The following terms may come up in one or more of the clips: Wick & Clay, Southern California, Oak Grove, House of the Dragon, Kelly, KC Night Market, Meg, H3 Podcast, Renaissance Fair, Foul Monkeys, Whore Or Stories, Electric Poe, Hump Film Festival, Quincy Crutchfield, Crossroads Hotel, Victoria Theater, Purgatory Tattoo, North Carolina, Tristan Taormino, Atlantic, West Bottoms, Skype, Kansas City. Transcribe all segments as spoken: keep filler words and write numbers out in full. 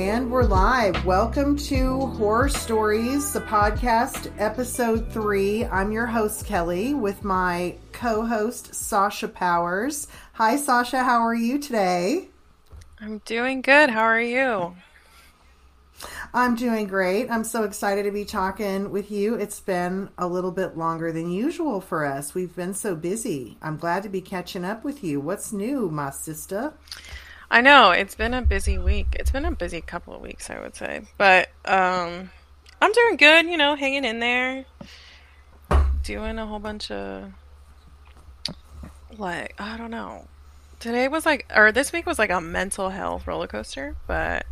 And we're live. Welcome to Horror Stories, the podcast, episode three. I'm your host, Kelly, with my co-host, Sasha Powers. Hi, Sasha. How are you today? I'm doing good. How are you? I'm doing great. I'm so excited to be talking with you. It's been a little bit longer than usual for us. We've been so busy. I'm glad to be catching up with you. What's new, my sister? I know, it's been a busy week. It's been a busy couple of weeks, I would say. But um, I'm doing good, you know, hanging in there, doing a whole bunch of, like, I don't know. Today was like, or this week was like a mental health roller coaster, but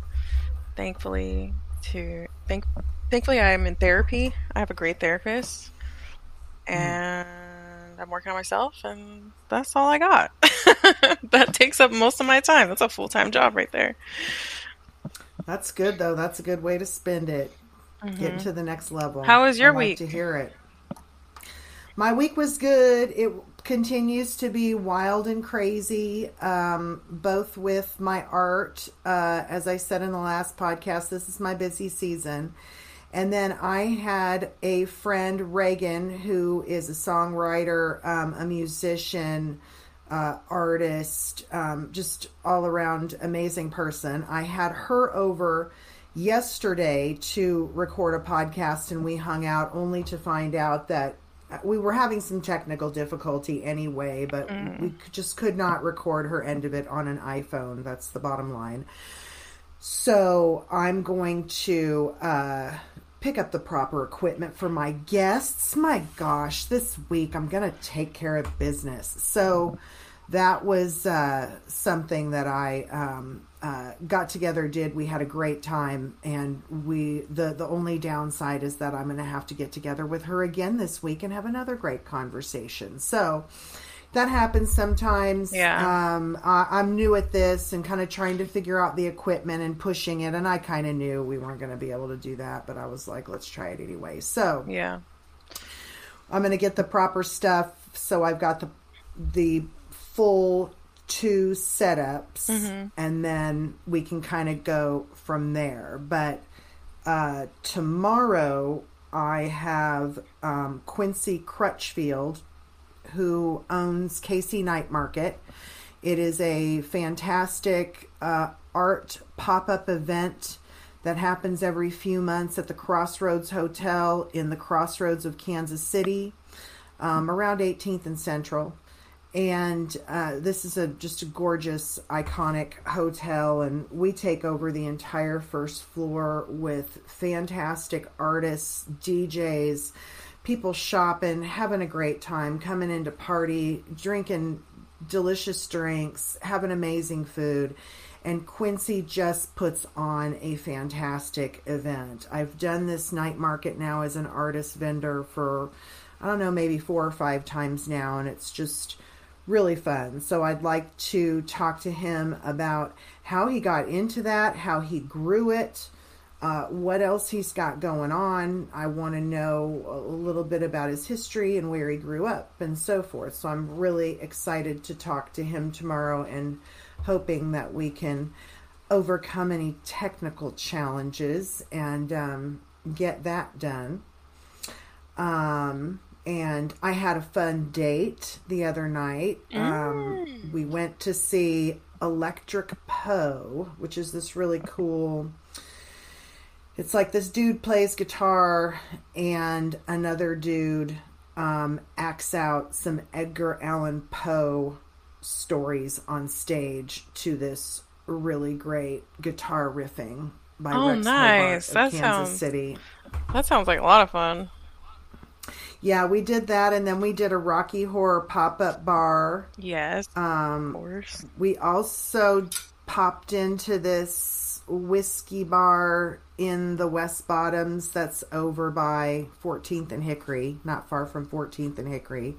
thankfully, to thank, thankfully I'm in therapy. I have a great therapist, and I'm working on myself, and that's all I got. That takes up most of my time. That's a full-time job right there. That's good, though. That's a good way to spend it. Mm-hmm. Get to the next level. How was your I week? Like to hear it. My week was good. It continues to be wild and crazy, um, both with my art. Uh, as I said in the last podcast, this is my busy season. And then I had a friend, Reagan, who is a songwriter, um, a musician, uh, artist, um, just all around amazing person. I had her over yesterday to record a podcast, and we hung out only to find out that we were having some technical difficulty anyway, but mm. we just could not record her end of it on an iPhone. That's the bottom line. So I'm going to uh, pick up the proper equipment for my guests. My gosh, this week I'm going to take care of business. So that was uh, something that I um, uh, got together, did. We had a great time, and we the, the only downside is that I'm going to have to get together with her again this week and have another great conversation. So that happens sometimes. Yeah. Um, I, I'm new at this and kind of trying to figure out the equipment and pushing it. And I kind of knew we weren't going to be able to do that, but I was like, let's try it anyway. So yeah, I'm going to get the proper stuff. So I've got the, the full two setups, mm-hmm. and then we can kind of go from there. But uh, tomorrow I have um, Quincy Crutchfield, who owns K C Night Market. It is a fantastic uh, art pop-up event that happens every few months at the Crossroads Hotel in the Crossroads of Kansas City, um, around eighteenth and Central. And uh, this is a just a gorgeous, iconic hotel, and we take over the entire first floor with fantastic artists, D Js, people shopping, having a great time, coming in to party, drinking delicious drinks, having amazing food. And Quincy just puts on a fantastic event. I've done this night market now as an artist vendor for, I don't know, maybe four or five times now, and it's just really fun. So I'd like to talk to him about how he got into that, how he grew it, Uh, what else he's got going on. I want to know a little bit about his history and where he grew up and so forth. So I'm really excited to talk to him tomorrow and hoping that we can overcome any technical challenges and um, get that done. Um, and I had a fun date the other night. Um, mm. We went to see Electric Poe, which is this really cool... It's like this dude plays guitar and another dude um, acts out some Edgar Allan Poe stories on stage to this really great guitar riffing by oh, Rex nice. Hobart of that Kansas sounds, City. That sounds like a lot of fun. Yeah, we did that, and then we did a Rocky Horror pop-up bar. Yes, um, of course. We also popped into this whiskey bar in the West Bottoms that's over by fourteenth and Hickory, not far from fourteenth and Hickory.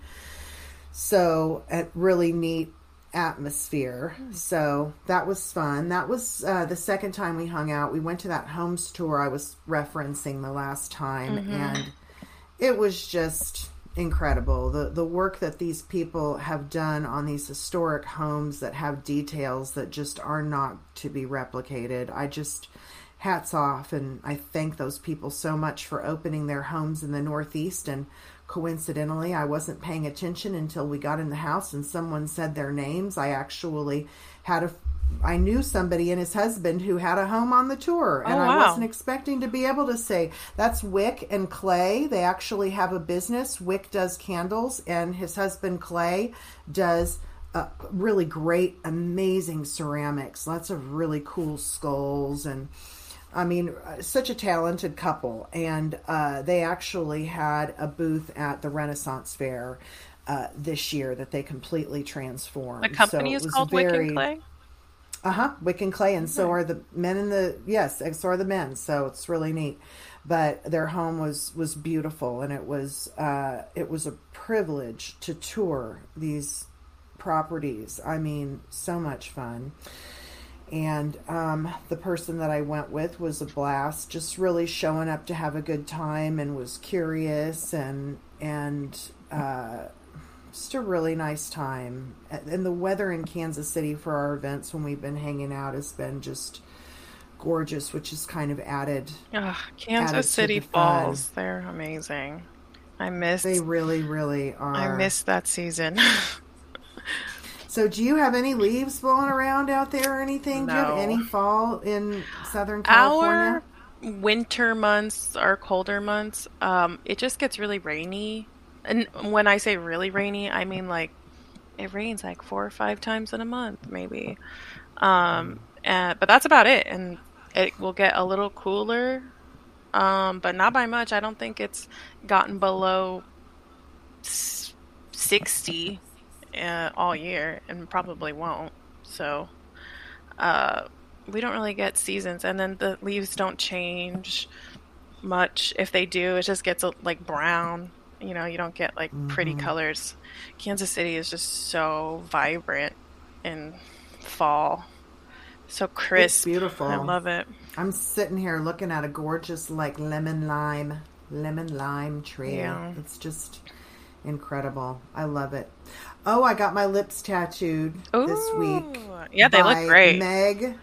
So a really neat atmosphere. So that was fun. That was uh, the second time we hung out. We went to that home store I was referencing the last time, mm-hmm. and it was just incredible. The the work that these people have done on these historic homes that have details that just are not to be replicated. I just, hats off, and I thank those people so much for opening their homes in the Northeast. And coincidentally, I wasn't paying attention until we got in the house and someone said their names. I actually had a, I knew somebody and his husband who had a home on the tour, and oh, wow. I wasn't expecting to be able to say, that's Wick and Clay. They actually have a business. Wick does candles, and his husband Clay does uh, really great, amazing ceramics, lots of really cool skulls, and I mean, such a talented couple. And uh, they actually had a booth at the Renaissance Fair uh, this year that they completely transformed. The company so is called very, Wick and Clay? Uh-huh, Wick and Clay. And mm-hmm. so are the men in the, yes, and so are the men. So it's really neat. But their home was, was beautiful. And it was uh, it was a privilege to tour these properties. I mean, so much fun. And um, the person that I went with was a blast, just really showing up to have a good time, and was curious, and and uh, just a really nice time. And the weather in Kansas City for our events when we've been hanging out has been just gorgeous, which is kind of added. Ugh, Kansas added City the falls, fun. They're amazing. I miss. They really, really are. I miss that season. So do you have any leaves blowing around out there or anything? No. Do you have any fall in Southern California? Our winter months, our colder months, um, it just gets really rainy. And when I say really rainy, I mean like it rains like four or five times in a month maybe. Um, and, but that's about it. And it will get a little cooler, um, but not by much. I don't think it's gotten below sixty Uh, all year, and probably won't. So uh, we don't really get seasons, and then the leaves don't change much. If they do, it just gets like brown, you know, you don't get like pretty mm-hmm. colors. Kansas City is just so vibrant in fall, so crisp. It's beautiful. I love it. I'm sitting here looking at a gorgeous like lemon lime lemon lime tree. Yeah. It's just incredible. I love it. Oh, I got my lips tattooed Ooh, this week. Yeah, they look great. Meg,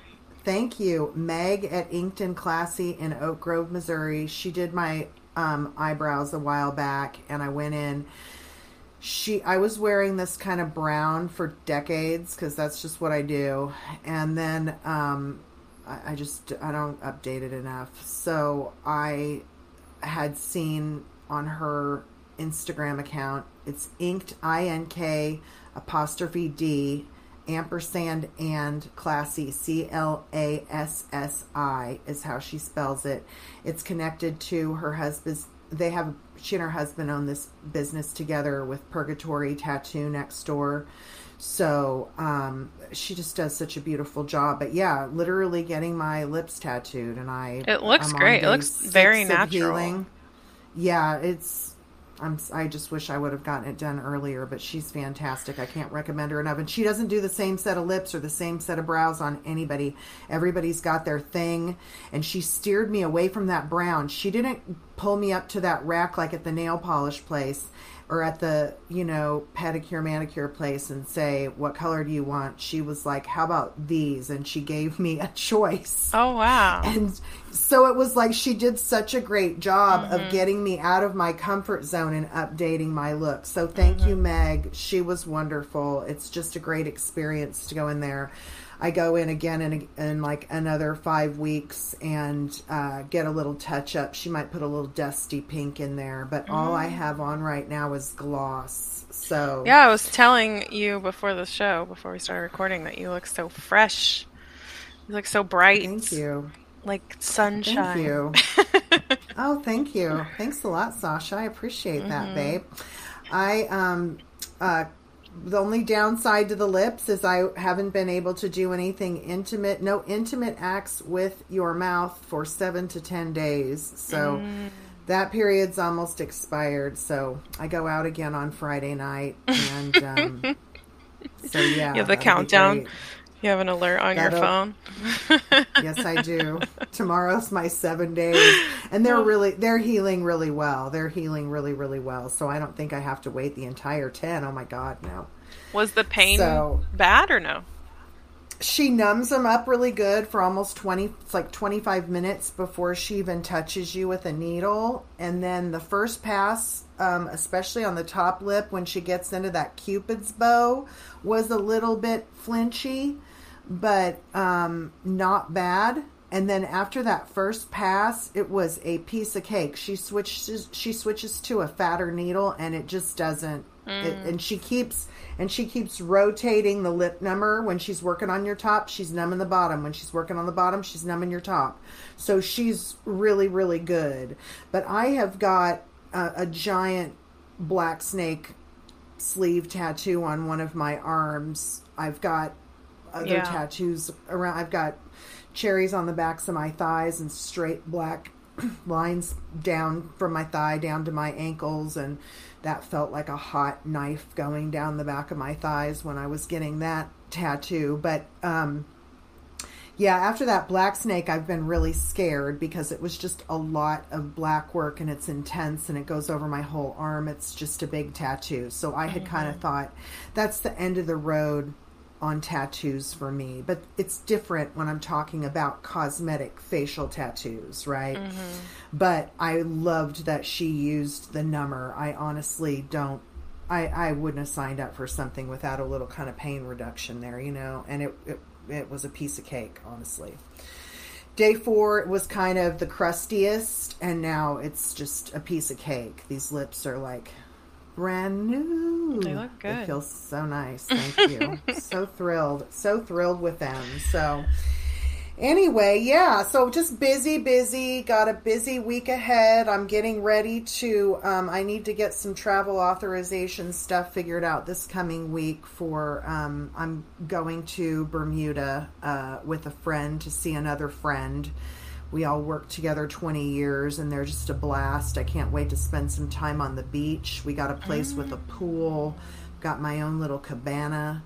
thank you. Meg at Inked and Classy in Oak Grove, Missouri. She did my um, eyebrows a while back, and I went in. She, I was wearing this kind of brown for decades because that's just what I do. And then um, I, I just I don't update it enough. So I had seen on her Instagram account, it's Inked, I N K apostrophe D ampersand and Classy, C L A S S I is how she spells it. It's connected to her husband's, they have, she and her husband own this business together with Purgatory Tattoo next door. So um, she just does such a beautiful job. But yeah, literally getting my lips tattooed, and I it looks I'm great. It looks very natural. Healing. Yeah, it's I'm, I just wish I would have gotten it done earlier, but she's fantastic. I can't recommend her enough. And she doesn't do the same set of lips or the same set of brows on anybody. Everybody's got their thing. And she steered me away from that brown. She didn't pull me up to that rack like at the nail polish place or at the, you know, pedicure, manicure place and say, what color do you want? She was like, how about these? And she gave me a choice. Oh, wow. And so it was like she did such a great job mm-hmm. of getting me out of my comfort zone and updating my look. So thank mm-hmm. you, Meg. She was wonderful. It's just a great experience to go in there. I go in again in, in like another five weeks and uh, get a little touch up. She might put a little dusty pink in there, but mm. all I have on right now is gloss. So yeah, I was telling you before the show, before we started recording, that you look so fresh. You look so bright. Thank you. Like sunshine. Thank you. Oh, thank you. Thanks a lot, Sasha. I appreciate mm-hmm. that, babe. I um uh. The only downside to the lips is I haven't been able to do anything intimate, no intimate acts with your mouth for seven to ten days. So mm. that period's almost expired. So I go out again on Friday night. And um, so yeah. You have the countdown. You have an alert on That'll, your phone? Yes, I do. Tomorrow's my seven days. And they're really, they're healing really well. They're healing really, really well. So I don't think I have to wait the entire ten. Oh my God, no. Was the pain so, bad or no? She numbs them up really good for almost twenty, it's like twenty-five minutes before she even touches you with a needle. And then the first pass, um, especially on the top lip, when she gets into that Cupid's bow, was a little bit flinchy, but um, not bad. And then after that first pass, it was a piece of cake. She switches, she switches to a fatter needle, and it just doesn't. Mm. It, and she keeps and she keeps rotating the lip number. When she's working on your top, she's numbing the bottom. When she's working on the bottom, she's numbing your top. So she's really, really good. But I have got a, a giant black snake sleeve tattoo on one of my arms. I've got other yeah. tattoos around. I've got cherries on the backs of my thighs and straight black lines down from my thigh down to my ankles, and that felt like a hot knife going down the back of my thighs when I was getting that tattoo. But um yeah, after that black snake, I've been really scared because it was just a lot of black work, and it's intense, and it goes over my whole arm. It's just a big tattoo. So I had mm-hmm. kind of thought that's the end of the road on tattoos for me, but it's different when I'm talking about cosmetic facial tattoos, right? Mm-hmm. But I loved that she used the number. I honestly don't, I, I wouldn't have signed up for something without a little kind of pain reduction there, you know, and it, it, it was a piece of cake, honestly. Day four was kind of the crustiest, and now it's just a piece of cake. These lips are like brand new. They look good. They feel so nice. Thank you. So thrilled. So thrilled with them. So anyway, yeah. So just busy, busy. Got a busy week ahead. I'm getting ready to, um, I need to get some travel authorization stuff figured out this coming week for, um, I'm going to Bermuda uh, with a friend to see another friend. We all worked together twenty years, and they're just a blast. I can't wait to spend some time on the beach. We got a place mm. with a pool. Got my own little cabana.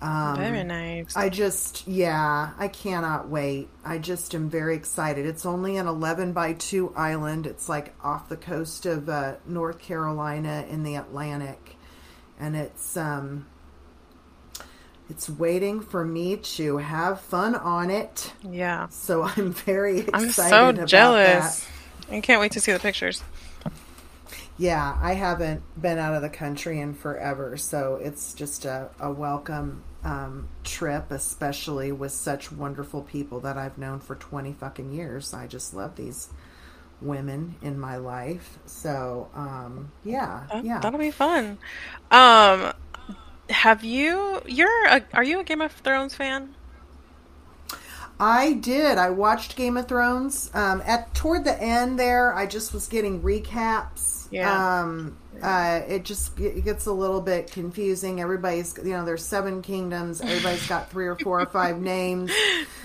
Um, very nice. I just, yeah, I cannot wait. I just am very excited. It's only an eleven by two island. It's like off the coast of uh, North Carolina in the Atlantic. And it's, um, it's waiting for me to have fun on it. Yeah. So I'm very excited I'm so about jealous. That. I can't wait to see the pictures. Yeah, I haven't been out of the country in forever, so it's just a, a welcome um, trip, especially with such wonderful people that I've known for twenty fucking years. I just love these women in my life. So, um, yeah, that, yeah. That'll be fun. Um Have you, you're, a, are you a Game of Thrones fan? I did. I watched Game of Thrones. Um, at, toward the end there, I just was getting recaps. Yeah. Um, uh, it just it gets a little bit confusing. Everybody's, you know, there's seven kingdoms. Everybody's got three or four or five names.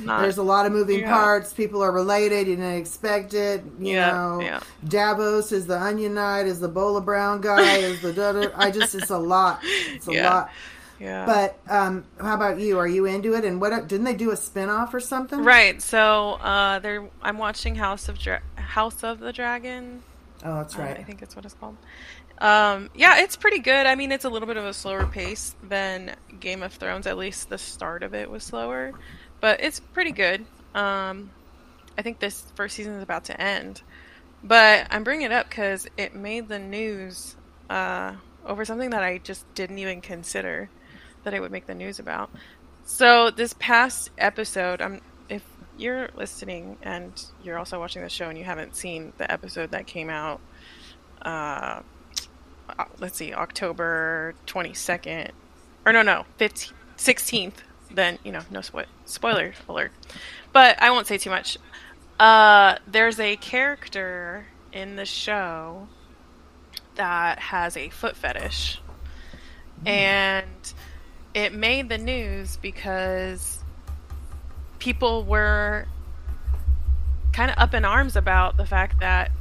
Not, there's a lot of moving yeah. parts. People are related. You didn't expect it. You yeah, know, yeah. Davos is the Onion Knight, is the Bola Brown guy, is the da-da. I just, it's a lot. It's a yeah. lot. Yeah. But um, how about you? Are you into it? And what didn't they do a spinoff or something? Right. So uh, they're, I'm watching House of Dra- House of the Dragon. Oh, that's right. Uh, I think that's what it's called. Um, yeah, it's pretty good. I mean, it's a little bit of a slower pace than Game of Thrones. At least the start of it was slower, but it's pretty good. Um, I think this first season is about to end, but I'm bringing it up because it made the news uh, over something that I just didn't even consider that it would make the news about. So this past episode, I'm, if you're listening and you're also watching the show and you haven't seen the episode that came out, uh, let's see, October twenty-second, or no, no, fifteenth, sixteenth, then, you know, no spo- spoiler alert. But I won't say too much. Uh, there's a character in the show that has a foot fetish. Mm. And it made the news because people were kind of up in arms about the fact that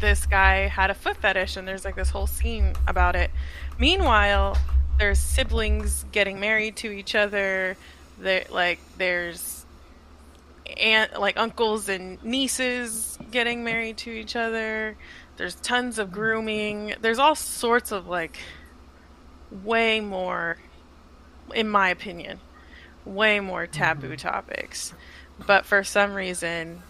this guy had a foot fetish, and there's like this whole scene about it. Meanwhile, there's siblings getting married to each other. there, like there's aunt, like uncles and nieces getting married to each other. There's tons of grooming. There's all sorts of like way more, in my opinion, way more taboo topics. But for some reason,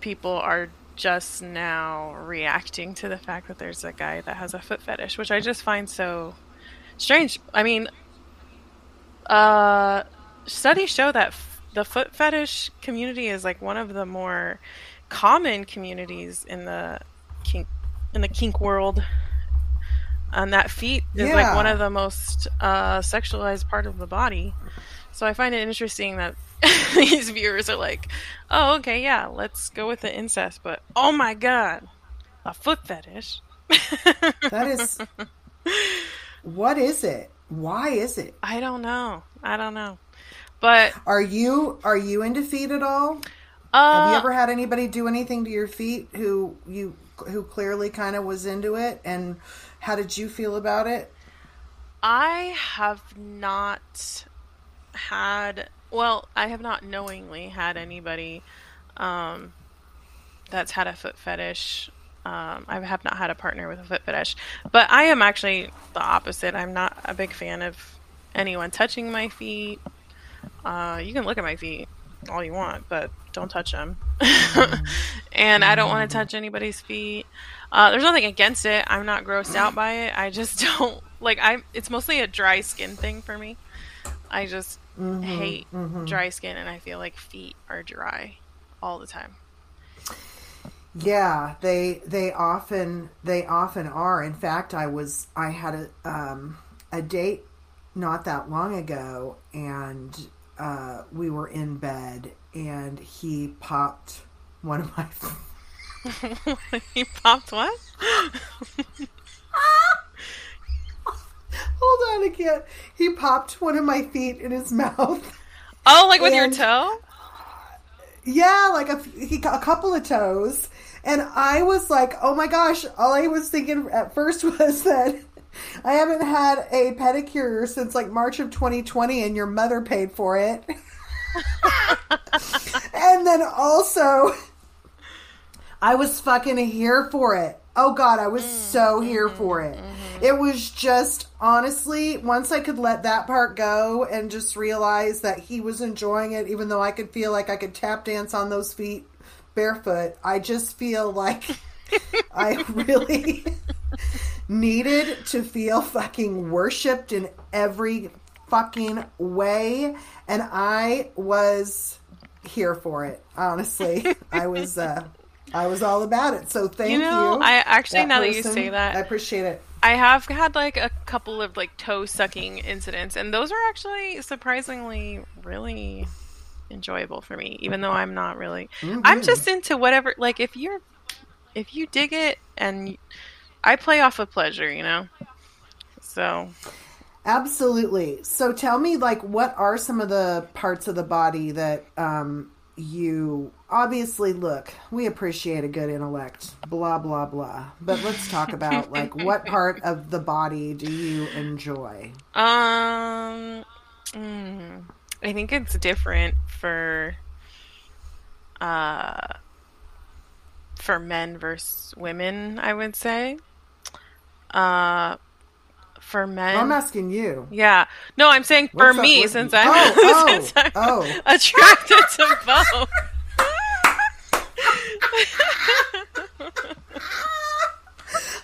people are just now reacting to the fact that there's a guy that has a foot fetish, which I just find so strange. I mean, uh, studies show that f- the foot fetish community is like one of the more common communities in the kink in the kink world, and that feet is yeah. like one of the most uh, sexualized part of the body. So I find it interesting that these viewers are like, oh, okay, yeah, let's go with the incest, but oh my god, a foot fetish. That is, what is it? Why is it? I don't know. I don't know. But are you are you into feet at all? Uh, Have you ever had anybody do anything to your feet who you who clearly kind of was into it, and how did you feel about it? I have not had well I have not knowingly had anybody um that's had a foot fetish. um I have not had a partner with a foot fetish, but I am actually the opposite. I'm not a big fan of anyone touching my feet. Uh you can look at my feet all you want, but don't touch them. And I don't want to touch anybody's feet. Uh there's nothing against it. I'm not grossed out by it. I just don't like I it's mostly a dry skin thing for me. I just mm-hmm, hate mm-hmm. dry skin, and I feel like feet are dry all the time. Yeah, they they often they often are. In fact, I was I had a um, a date not that long ago, and uh, we were in bed, and he popped one of my. He popped what? Hold on again. He popped one of my feet in his mouth. Oh, like with and, your toe? Yeah, like a, he, a couple of toes. And I was like, oh my gosh, all I was thinking at first was that I haven't had a pedicure since like March of twenty twenty, and your mother paid for it. And then also, I was fucking here for it. Oh God, I was so here for it. Mm-hmm. It was just, honestly, once I could let that part go and just realize that he was enjoying it, even though I could feel like I could tap dance on those feet barefoot, I just feel like I really needed to feel fucking worshipped in every fucking way. And I was here for it, honestly. I was, uh... I was all about it, so thank you. You know, you, I actually, that now person, that you say that, I appreciate it. I have had like a couple of like toe sucking incidents, and those are actually surprisingly really enjoyable for me, even though I'm not really. Mm-hmm. I'm just into whatever. Like if you're, if you dig it, and I play off of pleasure, you know. So. Absolutely. So tell me, like, what are some of the parts of the body that um, you. Obviously, look, we appreciate a good intellect, blah, blah, blah. But let's talk about, like, what part of the body do you enjoy? Um, mm, I think it's different for, uh, for men versus women, I would say. Uh, for men. I'm asking you. Yeah. No, I'm saying for What's me, since I'm, oh, since oh, I'm oh. attracted to both.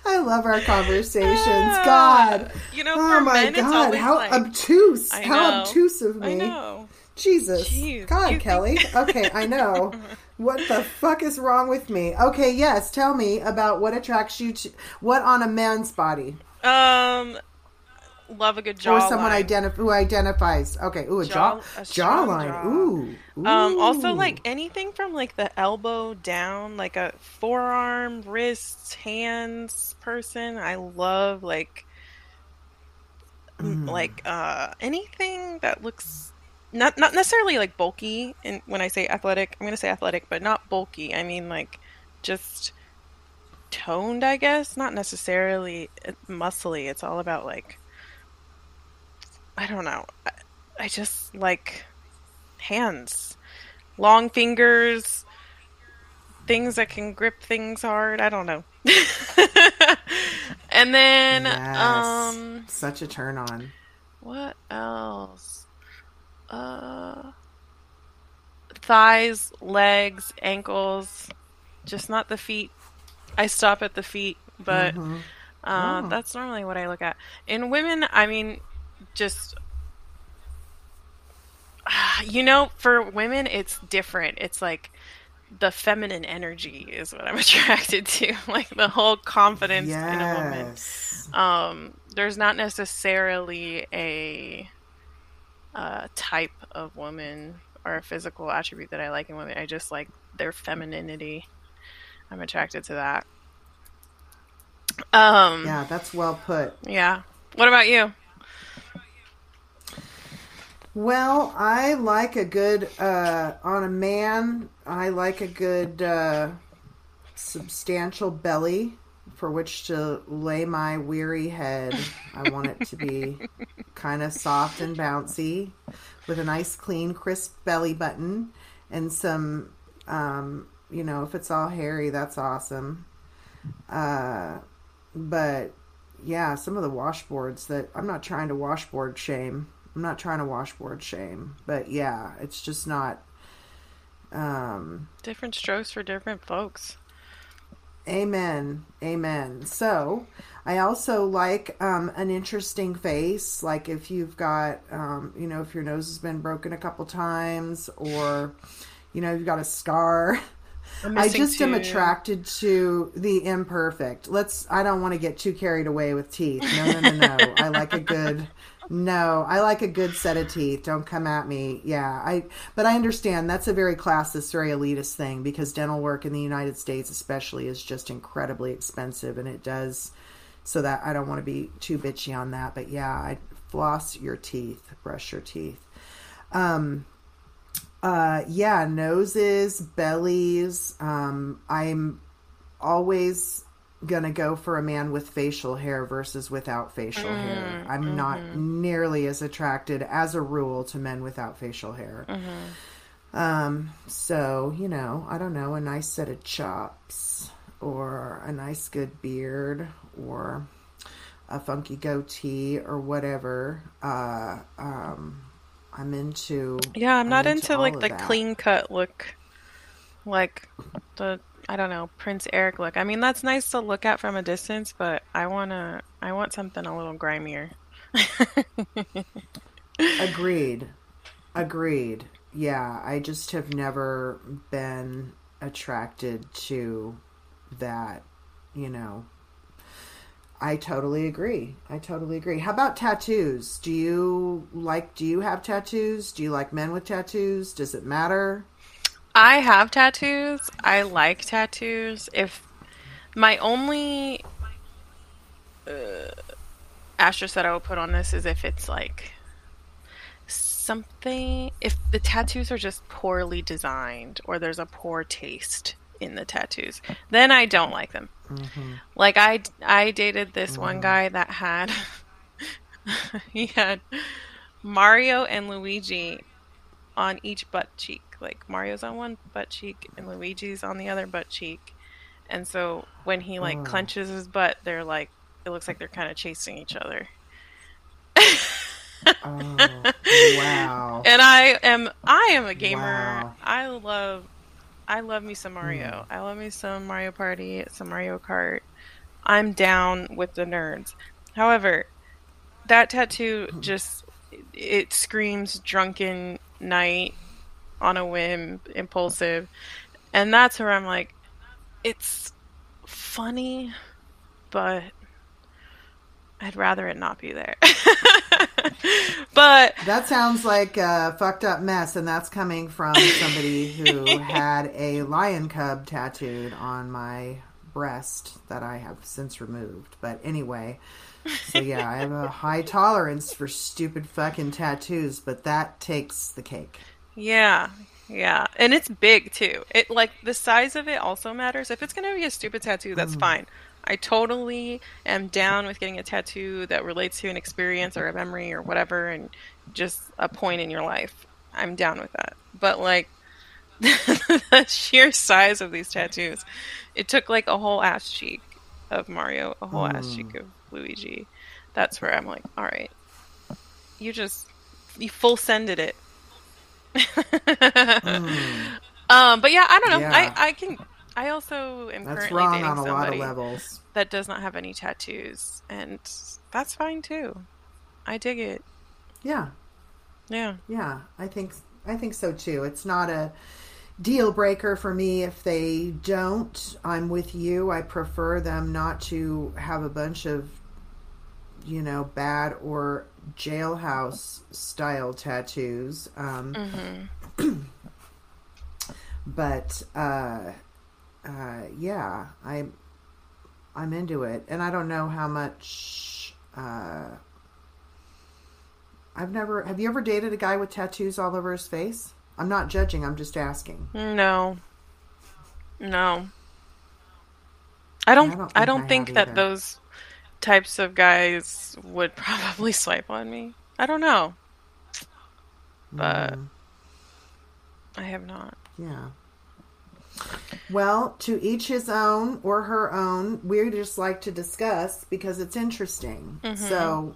I love our conversations. God, you know, oh for my men, God, it's always how like, obtuse! I how know. obtuse of me! I know. Jesus, Jeez, God, Kelly. Think... Okay, I know. What the fuck is wrong with me? Okay, yes, tell me about what attracts you to what on a man's body. Um, love a good jawline. Or someone identif- who identifies. Okay, ooh, a jaw, jaw- a jawline. Jaw. Ooh. Ooh. Um, also, like, anything from, like, the elbow down, like a forearm, wrists, hands person. I love, like, mm. like uh, anything that looks not not necessarily, like, bulky. And when I say athletic, I'm going to say athletic, but not bulky. I mean, like, just toned, I guess. Not necessarily muscly. It's all about, like, I don't know. I, I just, like... hands, long fingers, things that can grip things hard. I don't know. And then, yes. um, such a turn on. What else? Uh, thighs, legs, ankles, just not the feet. I stop at the feet, but mm-hmm. uh, oh. that's normally what I look at. In women, I mean, just, uh, you know, for women, it's different. It's like the feminine energy is what I'm attracted to, like the whole confidence yes. in a woman. Um, there's not necessarily a, a type of woman or a physical attribute that I like in women. I just like their femininity. I'm attracted to that. Um, yeah, that's well put. Yeah. What about you? Well, I like a good, uh, on a man, I like a good uh, substantial belly for which to lay my weary head. I want it to be kind of soft and bouncy with a nice, clean, crisp belly button and some, um, you know, if it's all hairy, that's awesome. Uh, but, yeah, some of the washboards that, I'm not trying to washboard shame. I'm not trying to washboard shame, but yeah, it's just not, um, different strokes for different folks. Amen. Amen. So I also like, um, an interesting face. Like if you've got, um, you know, if your nose has been broken a couple times or, you know, you've got a scar. I just two. am attracted to the imperfect. Let's, I don't want to get too carried away with teeth. No, no, no, no. I like a good, no, I like a good set of teeth. Don't come at me. Yeah. I, but I understand that's a very classist, very elitist thing because dental work in the United States especially is just incredibly expensive and it does, so that I don't want to be too bitchy on that, but yeah, I floss your teeth, brush your teeth. Um, Uh, yeah, noses, bellies. Um, I'm always going to go for a man with facial hair versus without facial mm, hair. I'm mm-hmm. not nearly as attracted as a rule to men without facial hair. Mm-hmm. Um, so, you know, I don't know, a nice set of chops or a nice good beard or a funky goatee or whatever. Uh, um, I'm into yeah I'm not I'm into, into like the that. clean cut look, like the I don't know Prince Eric look. I mean, that's nice to look at from a distance, but I wanna I want something a little grimier. Agreed. Agreed. Yeah, I just have never been attracted to that, you know. I totally agree. I totally agree. How about tattoos? Do you like, do you have tattoos? Do you like men with tattoos? Does it matter? I have tattoos. I like tattoos. If my only uh, asterisk that I would put on this is if it's like something, if the tattoos are just poorly designed or there's a poor taste in the tattoos, then I don't like them. Mm-hmm. Like I, I dated this mm-hmm. one guy that had he had Mario and Luigi on each butt cheek. Like Mario's on one butt cheek and Luigi's on the other butt cheek. And so when he like oh. clenches his butt, they're like, it looks like they're kind of chasing each other. Oh, wow. And I am I am a gamer. Wow. I love I love me some Mario. I love me some Mario Party, some Mario Kart. I'm down with the nerds. However, that tattoo just, it screams drunken night on a whim, impulsive. And that's where I'm like, it's funny, but I'd rather it not be there. But that sounds like a fucked up mess, and that's coming from somebody who had a lion cub tattooed on my breast that I have since removed. But anyway, so yeah, I have a high tolerance for stupid fucking tattoos, but that takes the cake. Yeah, yeah, and it's big too. It like the size of it also matters. If it's gonna be a stupid tattoo, that's mm. fine. I totally am down with getting a tattoo that relates to an experience or a memory or whatever and just a point in your life. I'm down with that. But like the sheer size of these tattoos, it took like a whole ass cheek of Mario, a whole mm. ass cheek of Luigi. That's where I'm like, all right, you just you full sended it. mm. Um, but yeah, I don't know. Yeah. I, I can. I also am that's currently wrong dating on a somebody lot of levels. That does not have any tattoos, and that's fine too. I dig it. Yeah, yeah, yeah. I think I think so too. It's not a deal breaker for me if they don't. I'm with you. I prefer them not to have a bunch of, you know, bad or jailhouse style tattoos. Um, mm-hmm. But, uh, uh, yeah, I, I'm into it. And I don't know how much, uh, I've never, have you ever dated a guy with tattoos all over his face? I'm not judging. I'm just asking. No, no, I don't, I don't think, I don't I think that either. Those types of guys would probably swipe on me. I don't know, but mm. I have not. Yeah. Well, to each his own or her own. We just like to discuss because it's interesting. Mm-hmm. So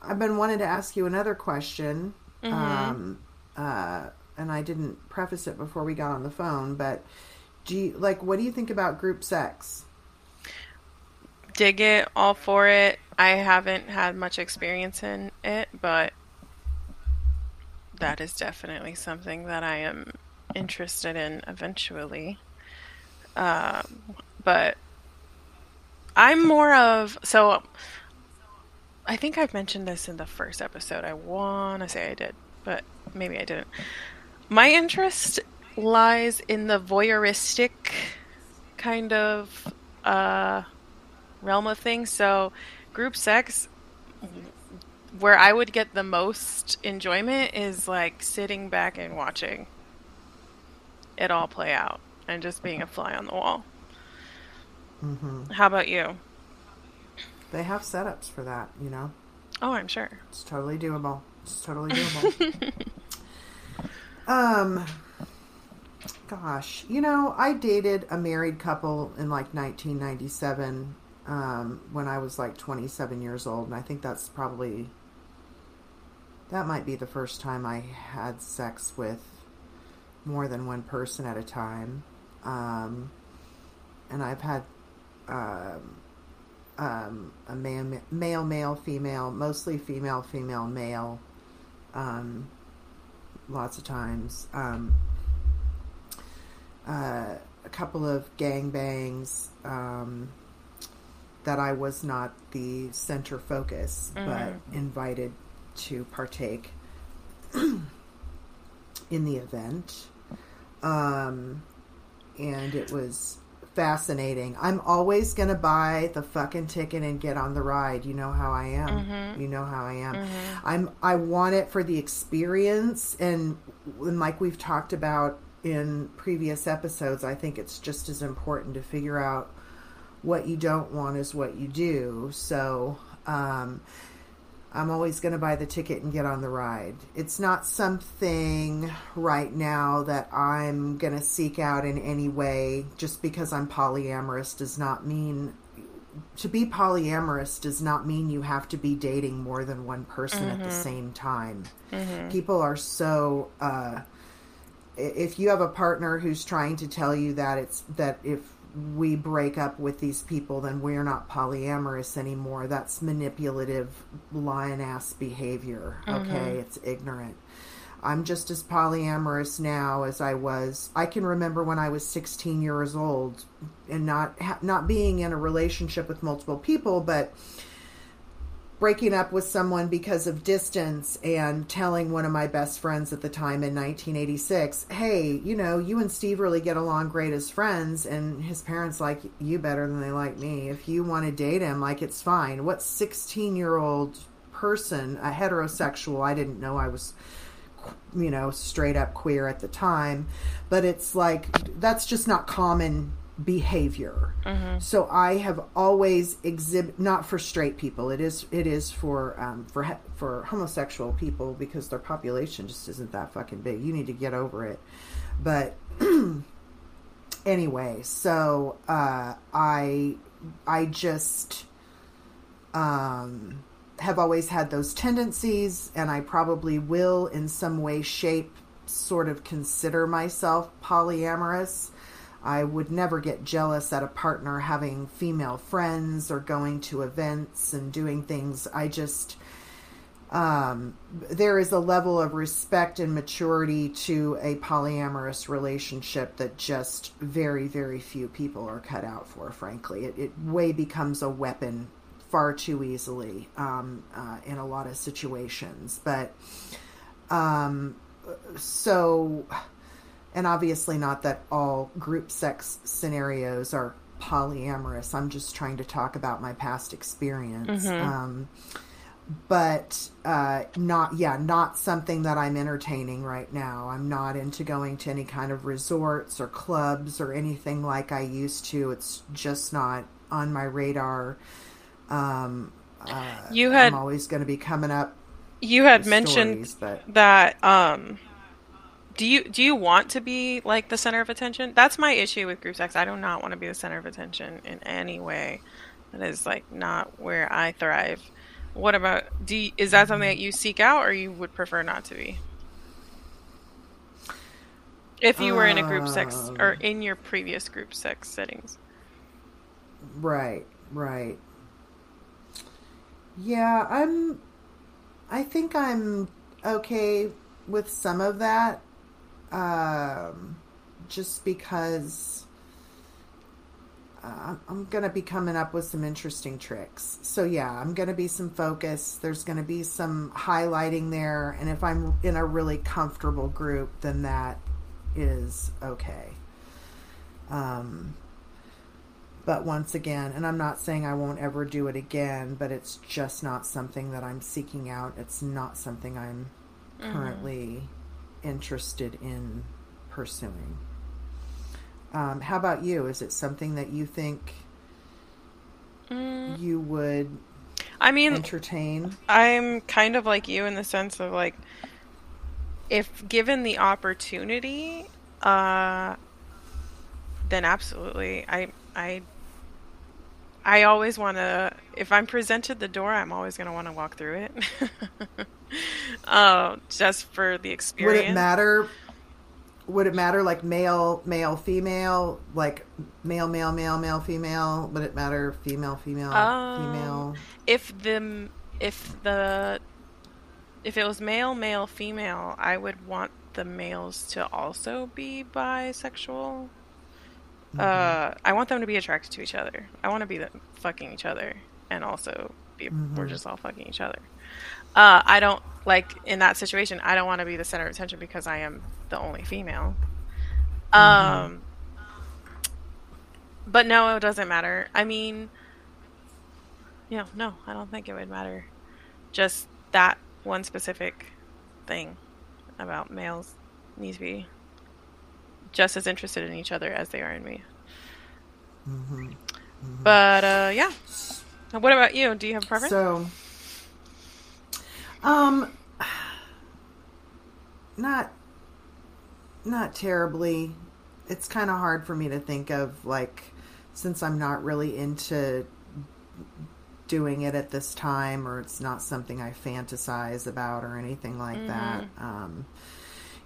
I've been wanting to ask you another question. Mm-hmm. Um, uh, and I didn't preface it before we got on the phone, but do you, like, what do you think about group sex? Dig it, all for it. I haven't had much experience in it, but that is definitely something that I am interested in eventually. Um, but I'm more of, so I think I've mentioned this in the first episode. I want to say I did, but maybe I didn't. My interest lies in the voyeuristic kind of uh, realm of things. So group sex, where I would get the most enjoyment is like sitting back and watching it all play out and just being a fly on the wall. Mm-hmm. How about you? They have setups for that, you know? Oh, I'm sure. It's totally doable. It's totally doable. um, gosh, you know, I dated a married couple in like nineteen ninety-seven um, when I was like twenty-seven years old. And I think that's probably, that might be the first time I had sex with more than one person at a time. Um, and I've had um, um, a man, male, male, female, mostly female, female, male, um, lots of times. Um, uh, a couple of gangbangs um, that I was not the center focus, mm-hmm. but invited to partake in the event. Um, and it was fascinating. I'm always going to buy the fucking ticket and get on the ride. You know how I am. Mm-hmm. You know how I am. Mm-hmm. I'm, I want it for the experience. And, and like we've talked about in previous episodes, I think it's just as important to figure out what you don't want is what you do. So, um, I'm always going to buy the ticket and get on the ride. It's not something right now that I'm going to seek out in any way. Just because I'm polyamorous does not mean... To be polyamorous does not mean you have to be dating more than one person mm-hmm. at the same time. Mm-hmm. People are so... Uh, if you have a partner who's trying to tell you that it's that if we break up with these people, then we're not polyamorous anymore. That's manipulative, lion-ass behavior. Okay. Mm-hmm. It's ignorant. I'm just as polyamorous now as I was. I can remember when I was sixteen years old and not, ha- not being in a relationship with multiple people, but breaking up with someone because of distance and telling one of my best friends at the time in nineteen eighty-six, hey, you know, you and Steve really get along great as friends, and his parents like you better than they like me. If you want to date him, like, it's fine. What sixteen-year-old person, a heterosexual, I didn't know I was, you know, straight up queer at the time, but it's like, that's just not common behavior. Mm-hmm. So I have always exhibit, not for straight people. It is, it is for, um, for, for homosexual people, because their population just isn't that fucking big. You need to get over it. But anyway, so, uh, I, I just, um, have always had those tendencies, and I probably will in some way, shape, sort of consider myself polyamorous. I would never get jealous at a partner having female friends or going to events and doing things. I just, um, there is a level of respect and maturity to a polyamorous relationship that just very, very few people are cut out for, frankly. It, it way becomes a weapon far too easily, um, uh, in a lot of situations. But, um, so... And obviously not that all group sex scenarios are polyamorous. I'm just trying to talk about my past experience. Mm-hmm. Um, but uh, not, yeah, not something that I'm entertaining right now. I'm not into going to any kind of resorts or clubs or anything like I used to. It's just not on my radar. Um, uh, you had, I'm always going to be coming up. You had mentioned stories, but... that... Um... Do you do you want to be like the center of attention? That's my issue with group sex. I do not want to be the center of attention in any way. That is like not where I thrive. What about do you, is that something that you seek out, or you would prefer not to be? If you were in a group sex or in your previous group sex settings. Right, right. Yeah, I'm I think I'm okay with some of that. Um, just because uh, I'm going to be coming up with some interesting tricks. So yeah, I'm going to be some focus. There's going to be some highlighting there. And if I'm in a really comfortable group, then that is okay. Um, but once again, and I'm not saying I won't ever do it again, but it's just not something that I'm seeking out. It's not something I'm currently interested in pursuing. Um, how about you? Is it something that you think mm. you would I mean, entertain? I'm kind of like you in the sense of like, if given the opportunity, uh, then absolutely. I, I, I always want to, if I'm presented the door, I'm always going to want to walk through it. Uh, just for the experience. Would it matter? Would it matter like male, male, female, like male, male, male, male, female? Would it matter female, female, um, female? If the if the if it was male, male, female, I would want the males to also be bisexual. Mm-hmm. Uh, I want them to be attracted to each other. I want to be the, fucking each other, and also be, mm-hmm. we're just all fucking each other. Uh, I don't, like, in that situation, I don't want to be the center of attention because I am the only female. Mm-hmm. Um, but no, it doesn't matter. I mean, you know, no, I don't think it would matter. Just that one specific thing about males need to be just as interested in each other as they are in me. Mm-hmm. Mm-hmm. But, uh, yeah. What about you? Do you have a preference? So... Um, not, not terribly. It's kind of hard for me to think of, like, since I'm not really into doing it at this time, or it's not something I fantasize about or anything like mm-hmm. that. Um,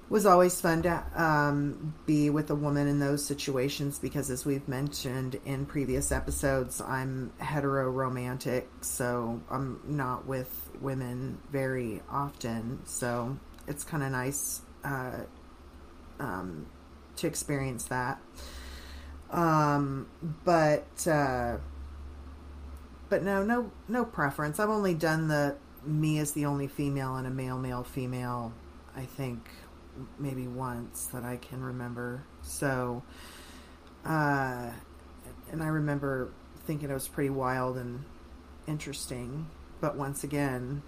it was always fun to, um, be with a woman in those situations because, as we've mentioned in previous episodes, I'm heteroromantic, so I'm not with women very often, so it's kind of nice uh, um, to experience that. Um, but uh, but no, no, no preference. I've only done the me as the only female and a male, male, female. I think maybe once that I can remember. So, uh, and I remember thinking it was pretty wild and interesting. But once again,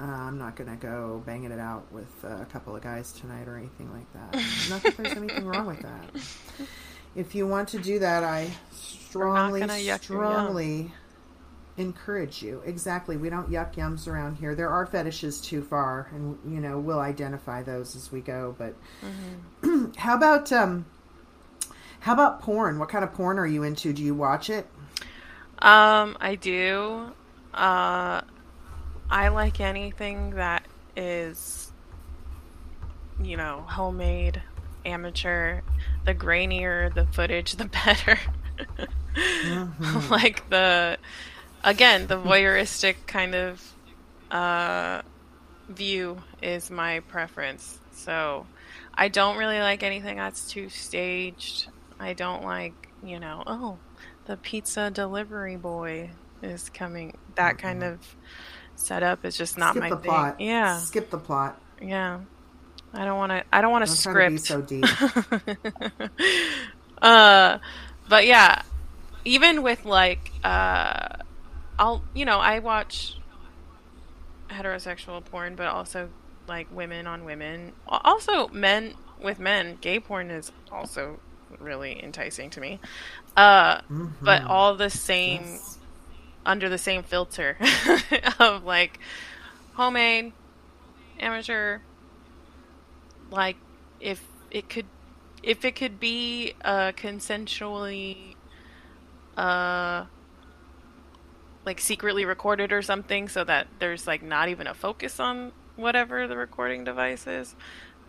uh, I'm not going to go banging it out with uh, a couple of guys tonight or anything like that. Not that there's anything wrong with that. if you want to do that, I strongly, strongly encourage you. Exactly. We don't yuck yums around here. There are fetishes too far, and, you know, we'll identify those as we go. But mm-hmm. how about, um, how about porn? What kind of porn are you into? Do you watch it? Um, I do. Uh, I like anything that is, you know, homemade, amateur. The grainier the footage, the better. mm-hmm. Like the, again, the voyeuristic kind of uh, view is my preference. So I don't really like anything that's too staged. I don't like, you know, oh, the pizza delivery boy is coming. That mm-hmm. kind of setup is just not Skip my the thing. Plot. Yeah. Skip the plot. Yeah. I don't want to, I don't want to script. Don't try to be so deep. uh, but yeah, even with like, uh, I'll, you know, I watch heterosexual porn, but also like women on women, also men with men. Gay porn is also really enticing to me. Uh, mm-hmm. But all the same, yes. under the same filter of like homemade, amateur. Like if it could, if it could be uh, consensually, uh, like secretly recorded or something, so that there's like not even a focus on whatever the recording device is.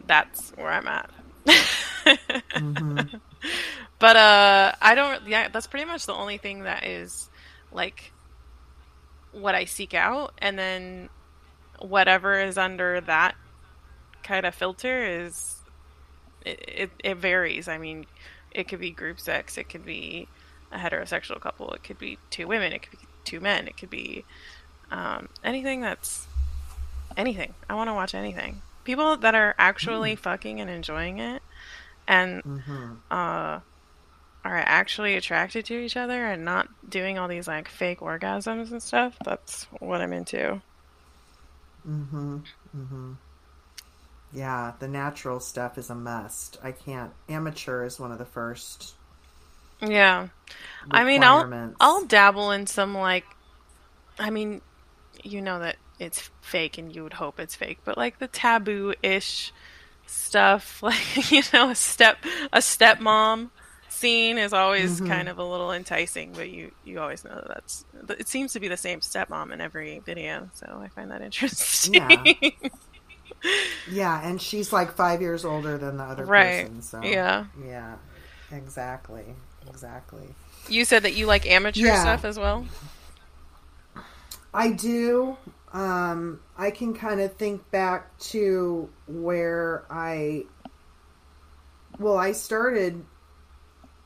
That's where I'm at. mm-hmm. But uh, I don't. Yeah, that's pretty much the only thing that is like what I seek out, and then whatever is under that kind of filter is it, it it varies. I mean, it could be group sex, it could be a heterosexual couple, it could be two women, it could be two men, it could be um anything that's anything. I want to watch anything. People that are actually mm-hmm. fucking and enjoying it and mm-hmm. uh are actually attracted to each other and not doing all these like fake orgasms and stuff. That's what I'm into. Mm-hmm. Mm-hmm. Yeah, the natural stuff is a must. I can't. Amateur is one of the first. Yeah. I mean, I'll I'll dabble in some, like, I mean, you know that it's fake and you would hope it's fake, but like the taboo-ish stuff, like, you know, a step a stepmom scene is always mm-hmm. kind of a little enticing, but you, you always know that that's, it seems to be the same stepmom in every video, so I find that interesting. Yeah. Yeah, and she's like five years older than the other right. person. So yeah, yeah, exactly, exactly. You said that you like amateur yeah. stuff as well. I do. Um, I can kind of think back to where I, well, I started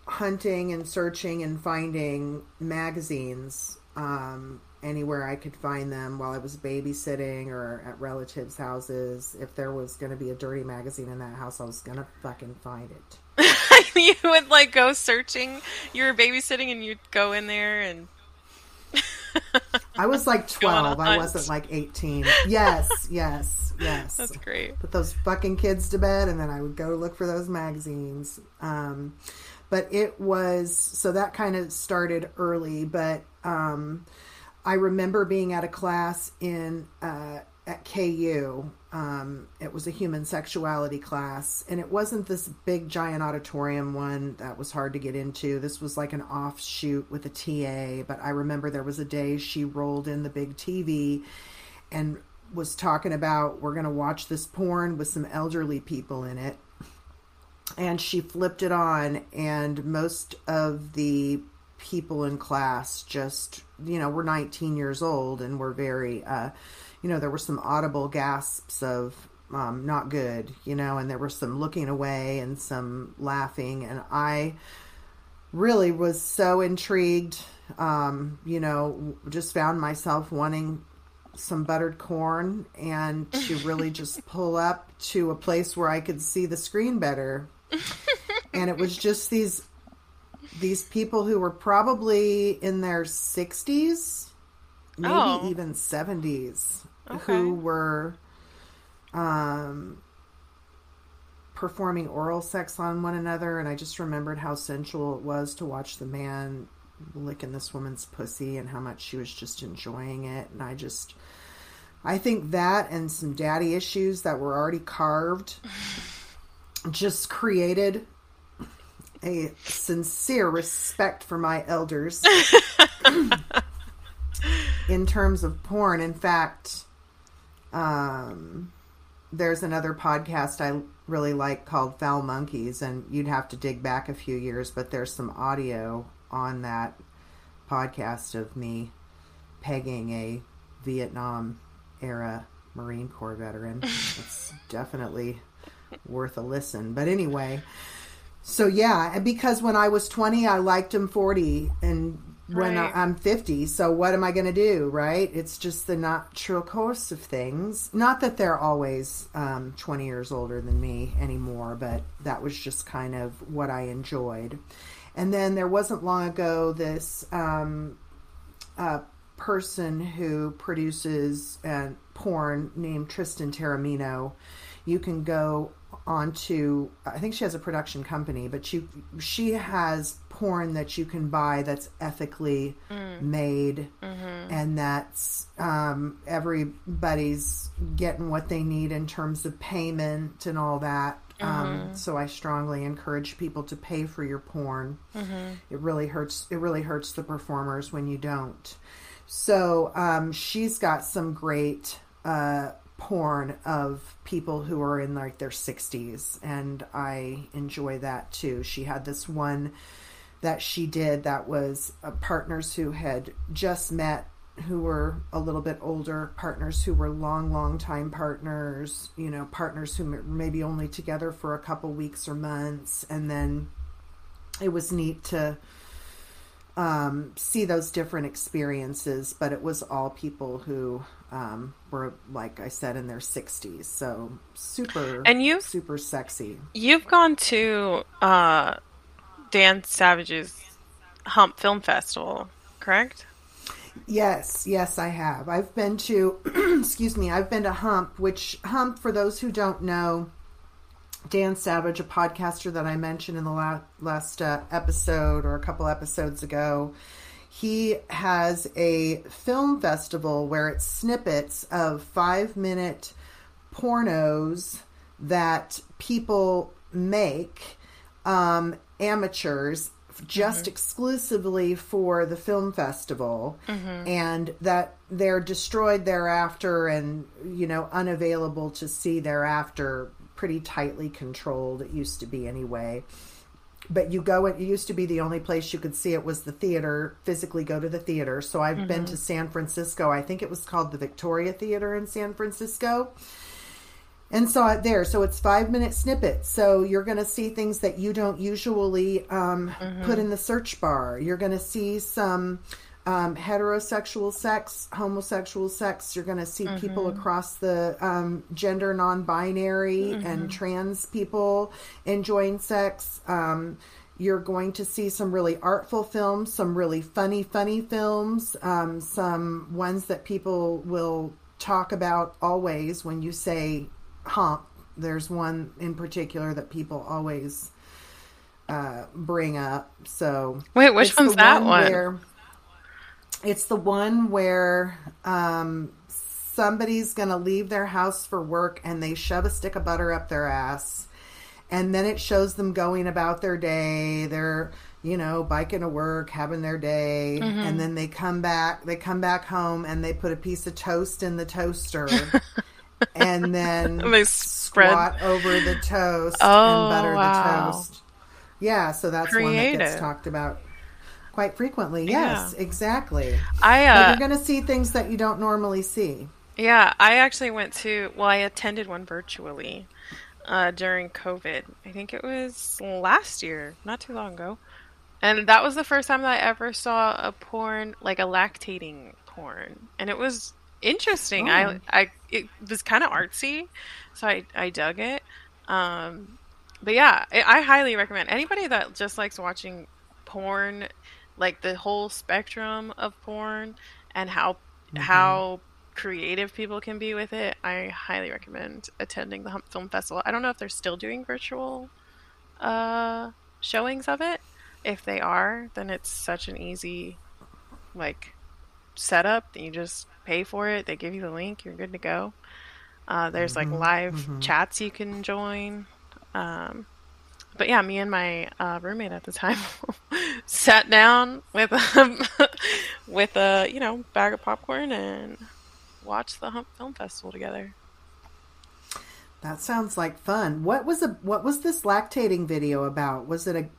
hunting and searching and finding magazines. Um, anywhere I could find them while I was babysitting or at relatives' houses. If there was going to be a dirty magazine in that house, I was going to fucking find it. You would like go searching. You were babysitting and you'd go in there and... I was like twelve. I wasn't like eighteen. Yes, yes, yes. That's great. Put those fucking kids to bed and then I would go look for those magazines. Um, but it was... So that kind of started early, but... Um, I remember being at a class in uh, at K U. Um, it was a human sexuality class, and it wasn't this big giant auditorium one that was hard to get into. This was like an offshoot with a T A, but I remember there was a day she rolled in the big T V and was talking about, we're going to watch this porn with some elderly people in it. And she flipped it on, and most of the people in class just, you know, we're nineteen years old and we're very, uh, you know, there were some audible gasps of um, not good, you know, and there were some looking away and some laughing. And I really was so intrigued, um, you know, just found myself wanting some buttered corn and to really just pull up to a place where I could see the screen better. And it was just these These people who were probably in their sixties, maybe oh. even seventies, okay. who were, um, performing oral sex on one another, and I just remembered how sensual it was to watch the man licking this woman's pussy and how much she was just enjoying it. And I just, I think that and some daddy issues that were already carved just created a sincere respect for my elders in terms of porn. In fact, um, there's another podcast I really like called Foul Monkeys, and you'd have to dig back a few years, but there's some audio on that podcast of me pegging a Vietnam era Marine Corps veteran. It's definitely worth a listen. But anyway, so yeah, because when I was twenty, I liked him forty, and when right. I, I'm fifty, so what am I going to do, right? It's just the natural course of things. Not that they're always um, twenty years older than me anymore, but that was just kind of what I enjoyed. And then there wasn't long ago this um, uh, person who produces uh, porn named Tristan Taormino. You can go on to, I think she has a production company, but she, she has porn that you can buy that's ethically mm. made, mm-hmm. and that's um, everybody's getting what they need in terms of payment and all that. Mm-hmm. Um, so I strongly encourage people to pay for your porn. Mm-hmm. It really hurts. It really hurts the performers when you don't. So um, she's got some great uh, porn of people who are in like their sixties, and I enjoy that too. She had this one that she did that was uh, partners who had just met, who were a little bit older, partners who were long, long time partners, you know, partners who were maybe only together for a couple weeks or months. And then it was neat to um, see those different experiences, but it was all people who um, were, like I said, in their sixties. So super, and you've, super sexy. You've gone to uh, Dan Savage's Hump Film Festival, correct? Yes, yes, I have. I've been to, excuse me, I've been to Hump, which Hump, for those who don't know, Dan Savage, a podcaster that I mentioned in the la- last uh, episode or a couple episodes ago, he has a film festival where it's snippets of five-minute pornos that people make, um, amateurs, just mm-hmm. exclusively for the film festival, mm-hmm. and that they're destroyed thereafter and, you know, unavailable to see thereafter, pretty tightly controlled. It used to be anyway, but you go, it used to be the only place you could see it was the theater, physically go to the theater. So I've mm-hmm. been to San Francisco. I think it was called the Victoria Theater in San Francisco. And saw it there. So it's five minute snippets. So you're going to see things that you don't usually um, mm-hmm. put in the search bar. You're going to see some um, heterosexual sex, homosexual sex. You're going to see mm-hmm. people across the um, gender, non-binary mm-hmm. and trans people enjoying sex. Um, you're going to see some really artful films, some really funny, funny films, um, some ones that people will talk about always when you say Hump. There's one in particular that people always uh, bring up. So wait, which one's that one? Where, it's the one where um, somebody's going to leave their house for work and they shove a stick of butter up their ass, and then it shows them going about their day. They're, you know, biking to work, having their day, mm-hmm. and then they come back. They come back home and they put a piece of toast in the toaster. And then and they spread. Squat over the toast oh, and butter wow. the toast. Yeah, so that's Creative. One that gets talked about quite frequently. Yes, yeah. exactly. I uh, you're going to see things that you don't normally see. Yeah, I actually went to, well, I attended one virtually uh, during COVID. I think it was last year, not too long ago. And that was the first time that I ever saw a porn, like a lactating porn. And it was interesting. Oh. I, I, it was kind of artsy, so I, I dug it. Um, but yeah, I, I highly recommend anybody that just likes watching porn, like the whole spectrum of porn and how, mm-hmm. how creative people can be with it, I highly recommend attending the Hump Film Festival. I don't know if they're still doing virtual uh, showings of it. If they are, then it's such an easy like setup that you just pay for it. They give you the link. You're good to go. Uh, there's mm-hmm. like live mm-hmm. chats you can join. Um, but yeah, me and my uh, roommate at the time sat down with a, with a you know bag of popcorn and watched the Hump Film Festival together. That sounds like fun. What was a what was this lactating video about? Was it a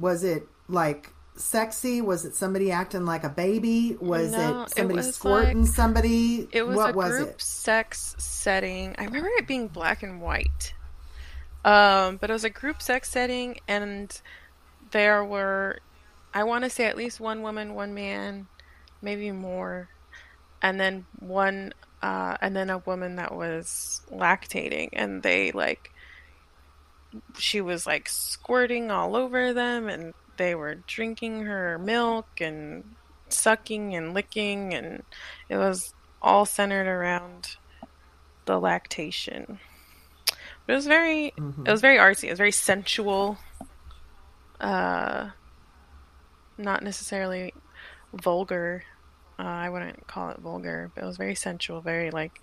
Was it like sexy? Was it somebody acting like a baby? Was no, it somebody it was squirting like, somebody? It was what a was group it? sex setting. I remember it being black and white. Um, but it was a group sex setting, and there were, I want to say, at least one woman, one man, maybe more, and then one, uh, and then a woman that was lactating, and they like. She was like squirting all over them, and they were drinking her milk and sucking and licking, and it was all centered around the lactation. But it was very, mm-hmm. it was very artsy. It was very sensual, uh, not necessarily vulgar. Uh, I wouldn't call it vulgar, but it was very sensual, very like,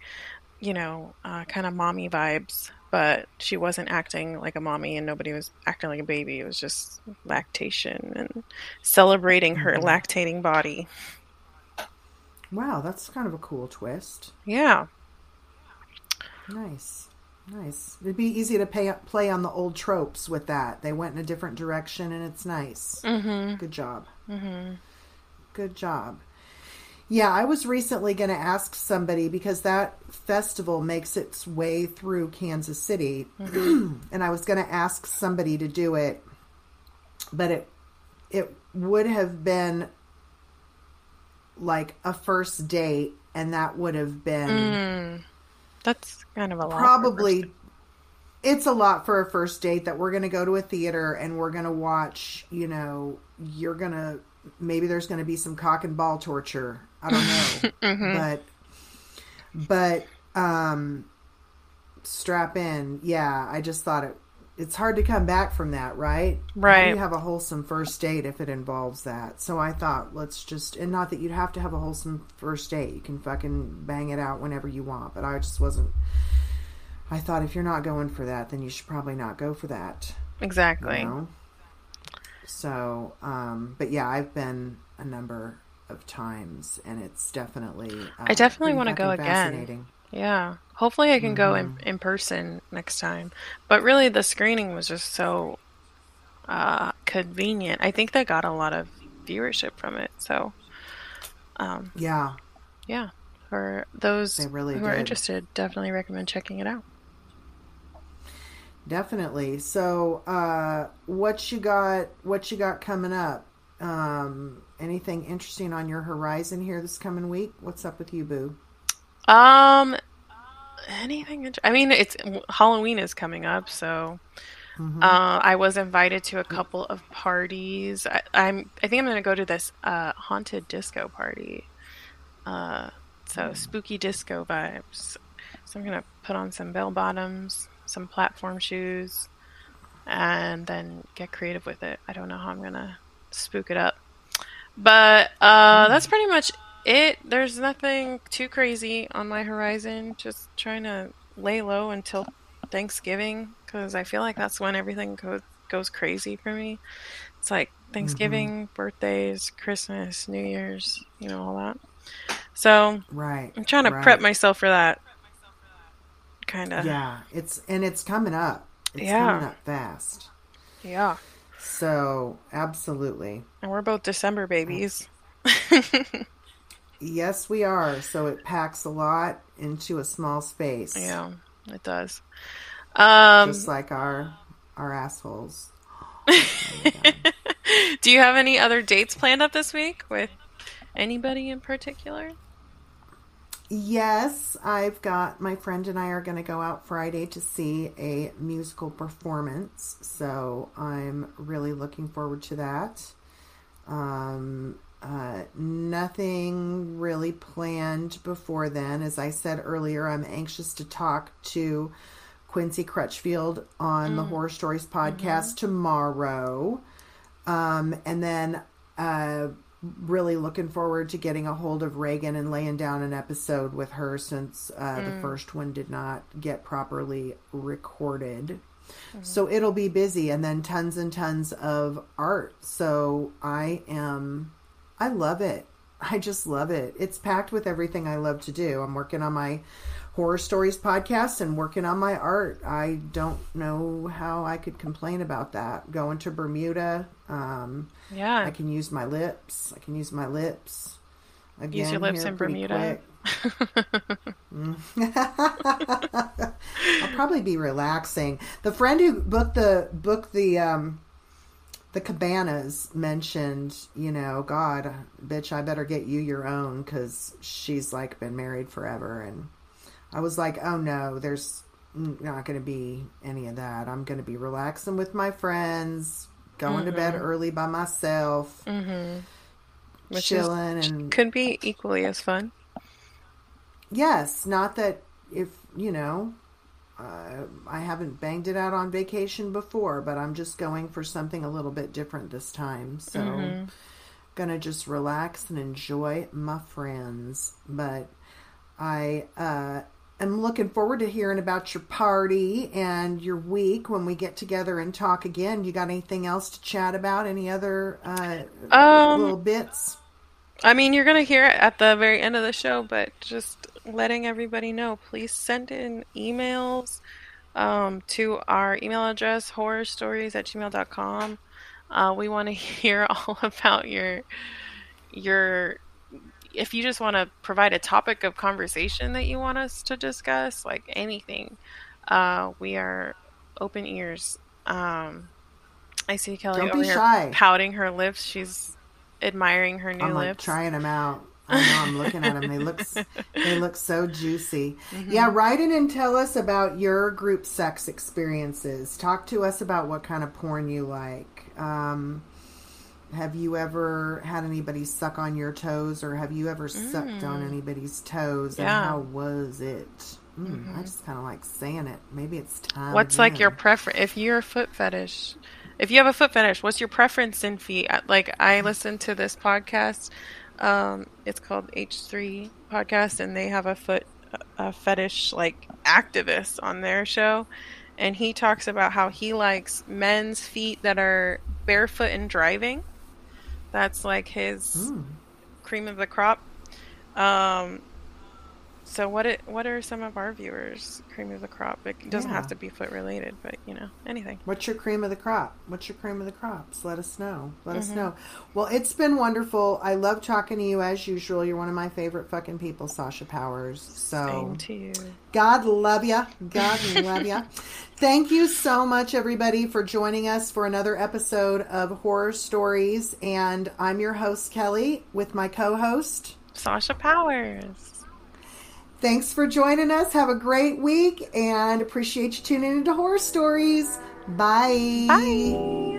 you know, uh, kind of mommy vibes. But she wasn't acting like a mommy, and nobody was acting like a baby. It was just lactation and celebrating her lactating body. Wow, that's kind of a cool twist. Yeah. Nice. Nice. It'd be easy to pay, play on the old tropes with that. They went in a different direction, and it's nice. Mm-hmm. Good job. Mm-hmm. Good job. Yeah, I was recently going to ask somebody because that festival makes its way through Kansas City. Mm-hmm. And I was going to ask somebody to do it, but it it would have been like a first date, and that would have been mm. That's kind of a lot. Probably it's a lot for a first date that we're going to go to a theater and we're going to watch, you know, you're going to maybe there's going to be some cock and ball torture. I don't know. mm-hmm. But, but, um, strap in. Yeah. I just thought it, it's hard to come back from that. Right. Right. You have a wholesome first date if it involves that. So I thought, let's just, and not that you'd have to have a wholesome first date. You can fucking bang it out whenever you want, but I just wasn't, I thought if you're not going for that, then you should probably not go for that. Exactly. You know? So, um, but yeah, I've been a number of times, and it's definitely, uh, I definitely want to go again. Yeah. Hopefully I can mm-hmm. go in, in person next time, but really the screening was just so, uh, convenient. I think they got a lot of viewership from it. So, um, yeah. Yeah. For those they really who did. are interested, definitely recommend checking it out. Definitely. So, uh, what you got, what you got coming up? Um, anything interesting on your horizon here this coming week? What's up with you, boo? Um, anything? Int- I mean, it's Halloween is coming up, so, mm-hmm. uh, I was invited to a couple of parties. I, I'm, I think I'm going to go to this, uh, haunted disco party. Uh, so mm. spooky disco vibes. So I'm going to put on some bell bottoms, some platform shoes, and then get creative with it. I don't know how I'm gonna spook it up, but uh that's pretty much it. There's nothing too crazy on my horizon, just trying to lay low until Thanksgiving, because I feel like that's when everything goes goes crazy for me. It's like Thanksgiving, mm-hmm. birthdays, Christmas, New Year's, you know, all that. So right I'm trying to right. prep myself for that. Kind of. Yeah, it's and it's coming up. It's yeah. coming up fast. Yeah. So, absolutely. And we're both December babies. Yes, we are. So it packs a lot into a small space. Yeah, it does. Um, Just like our our assholes. Oh, do you have any other dates planned up this week with anybody in particular? Yes, I've got my friend and I are going to go out Friday to see a musical performance, so I'm really looking forward to that. Um, uh, n- nothing really planned before then. As I said earlier, I'm anxious to talk to Quincy Crutchfield on mm. the Horror Stories podcast mm-hmm. tomorrow. Um, and then uh, really looking forward to getting a hold of Reagan and laying down an episode with her, since uh, mm. the first one did not get properly recorded. Mm-hmm. So it'll be busy, and then tons and tons of art. So I am, I love it. I just love it. It's packed with everything I love to do. I'm working on my Horror Stories podcast and working on my art. I don't know how I could complain about that. Going to Bermuda. Um, yeah. I can use my lips. I can use my lips. Again, use your lips in Bermuda. I'll probably be relaxing. The friend who booked the booked the um the cabanas mentioned, you know, God, bitch, I better get you your own, because she's like been married forever. And I was like, oh no, there's not going to be any of that. I'm going to be relaxing with my friends, going mm-hmm. to bed early by myself, mm-hmm. Which chilling, is, and could be equally as fun. Yes, not that if, you know, uh, I haven't banged it out on vacation before, but I'm just going for something a little bit different this time. So I'm mm-hmm. going to just relax and enjoy my friends. But I uh, am looking forward to hearing about your party and your week when we get together and talk again. You got anything else to chat about? Any other uh, um, little bits? I mean, you're going to hear it at the very end of the show, but just letting everybody know, please send in emails um, to our email address, horror stories at gmail dot com. Uh, we want to hear all about your, your, if you just want to provide a topic of conversation that you want us to discuss, like anything, uh, we are open ears. Um, I see Kelly Don't over be here shy. pouting her lips. She's admiring her new I'm like lips. Trying them out. I know, I'm looking at them. They look, they look so juicy. Mm-hmm. Yeah, write in and tell us about your group sex experiences. Talk to us about what kind of porn you like. Um, have you ever had anybody suck on your toes, or have you ever mm. sucked on anybody's toes? Yeah. And how was it? Mm, mm-hmm. I just kind of like saying it. Maybe it's time. What's again. like your preference? If you're a foot fetish... If you have a foot fetish, what's your preference in feet? Like, I listen to this podcast. Um, it's called H three Podcast, and they have a foot a fetish, like, activist on their show. And he talks about how he likes men's feet that are barefoot and driving. That's, like, his Ooh. cream of the crop. Um, so what it, what are some of our viewers' cream of the crop? It doesn't yeah. have to be foot related, but, you know, anything. What's your cream of the crop? What's your cream of the crops? Let us know. Let mm-hmm. us know. Well, it's been wonderful. I love talking to you as usual. You're one of my favorite fucking people, Sasha Powers. So same to you. God love ya. God love ya. Thank you so much, everybody, for joining us for another episode of Horror Stories. And I'm your host, Kelly, with my co-host, Sasha Powers. Thanks for joining us. Have a great week, and appreciate you tuning into Horror Stories. Bye. Bye.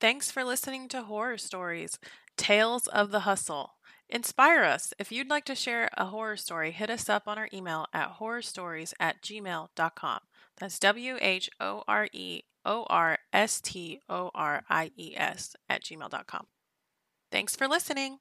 Thanks for listening to Horror Stories, Tales of the Hustle. Inspire us. If you'd like to share a horror story, hit us up on our email at horror stories at gmail dot com. That's W H O R E O R S T O R I E S at gmail dot com. Thanks for listening.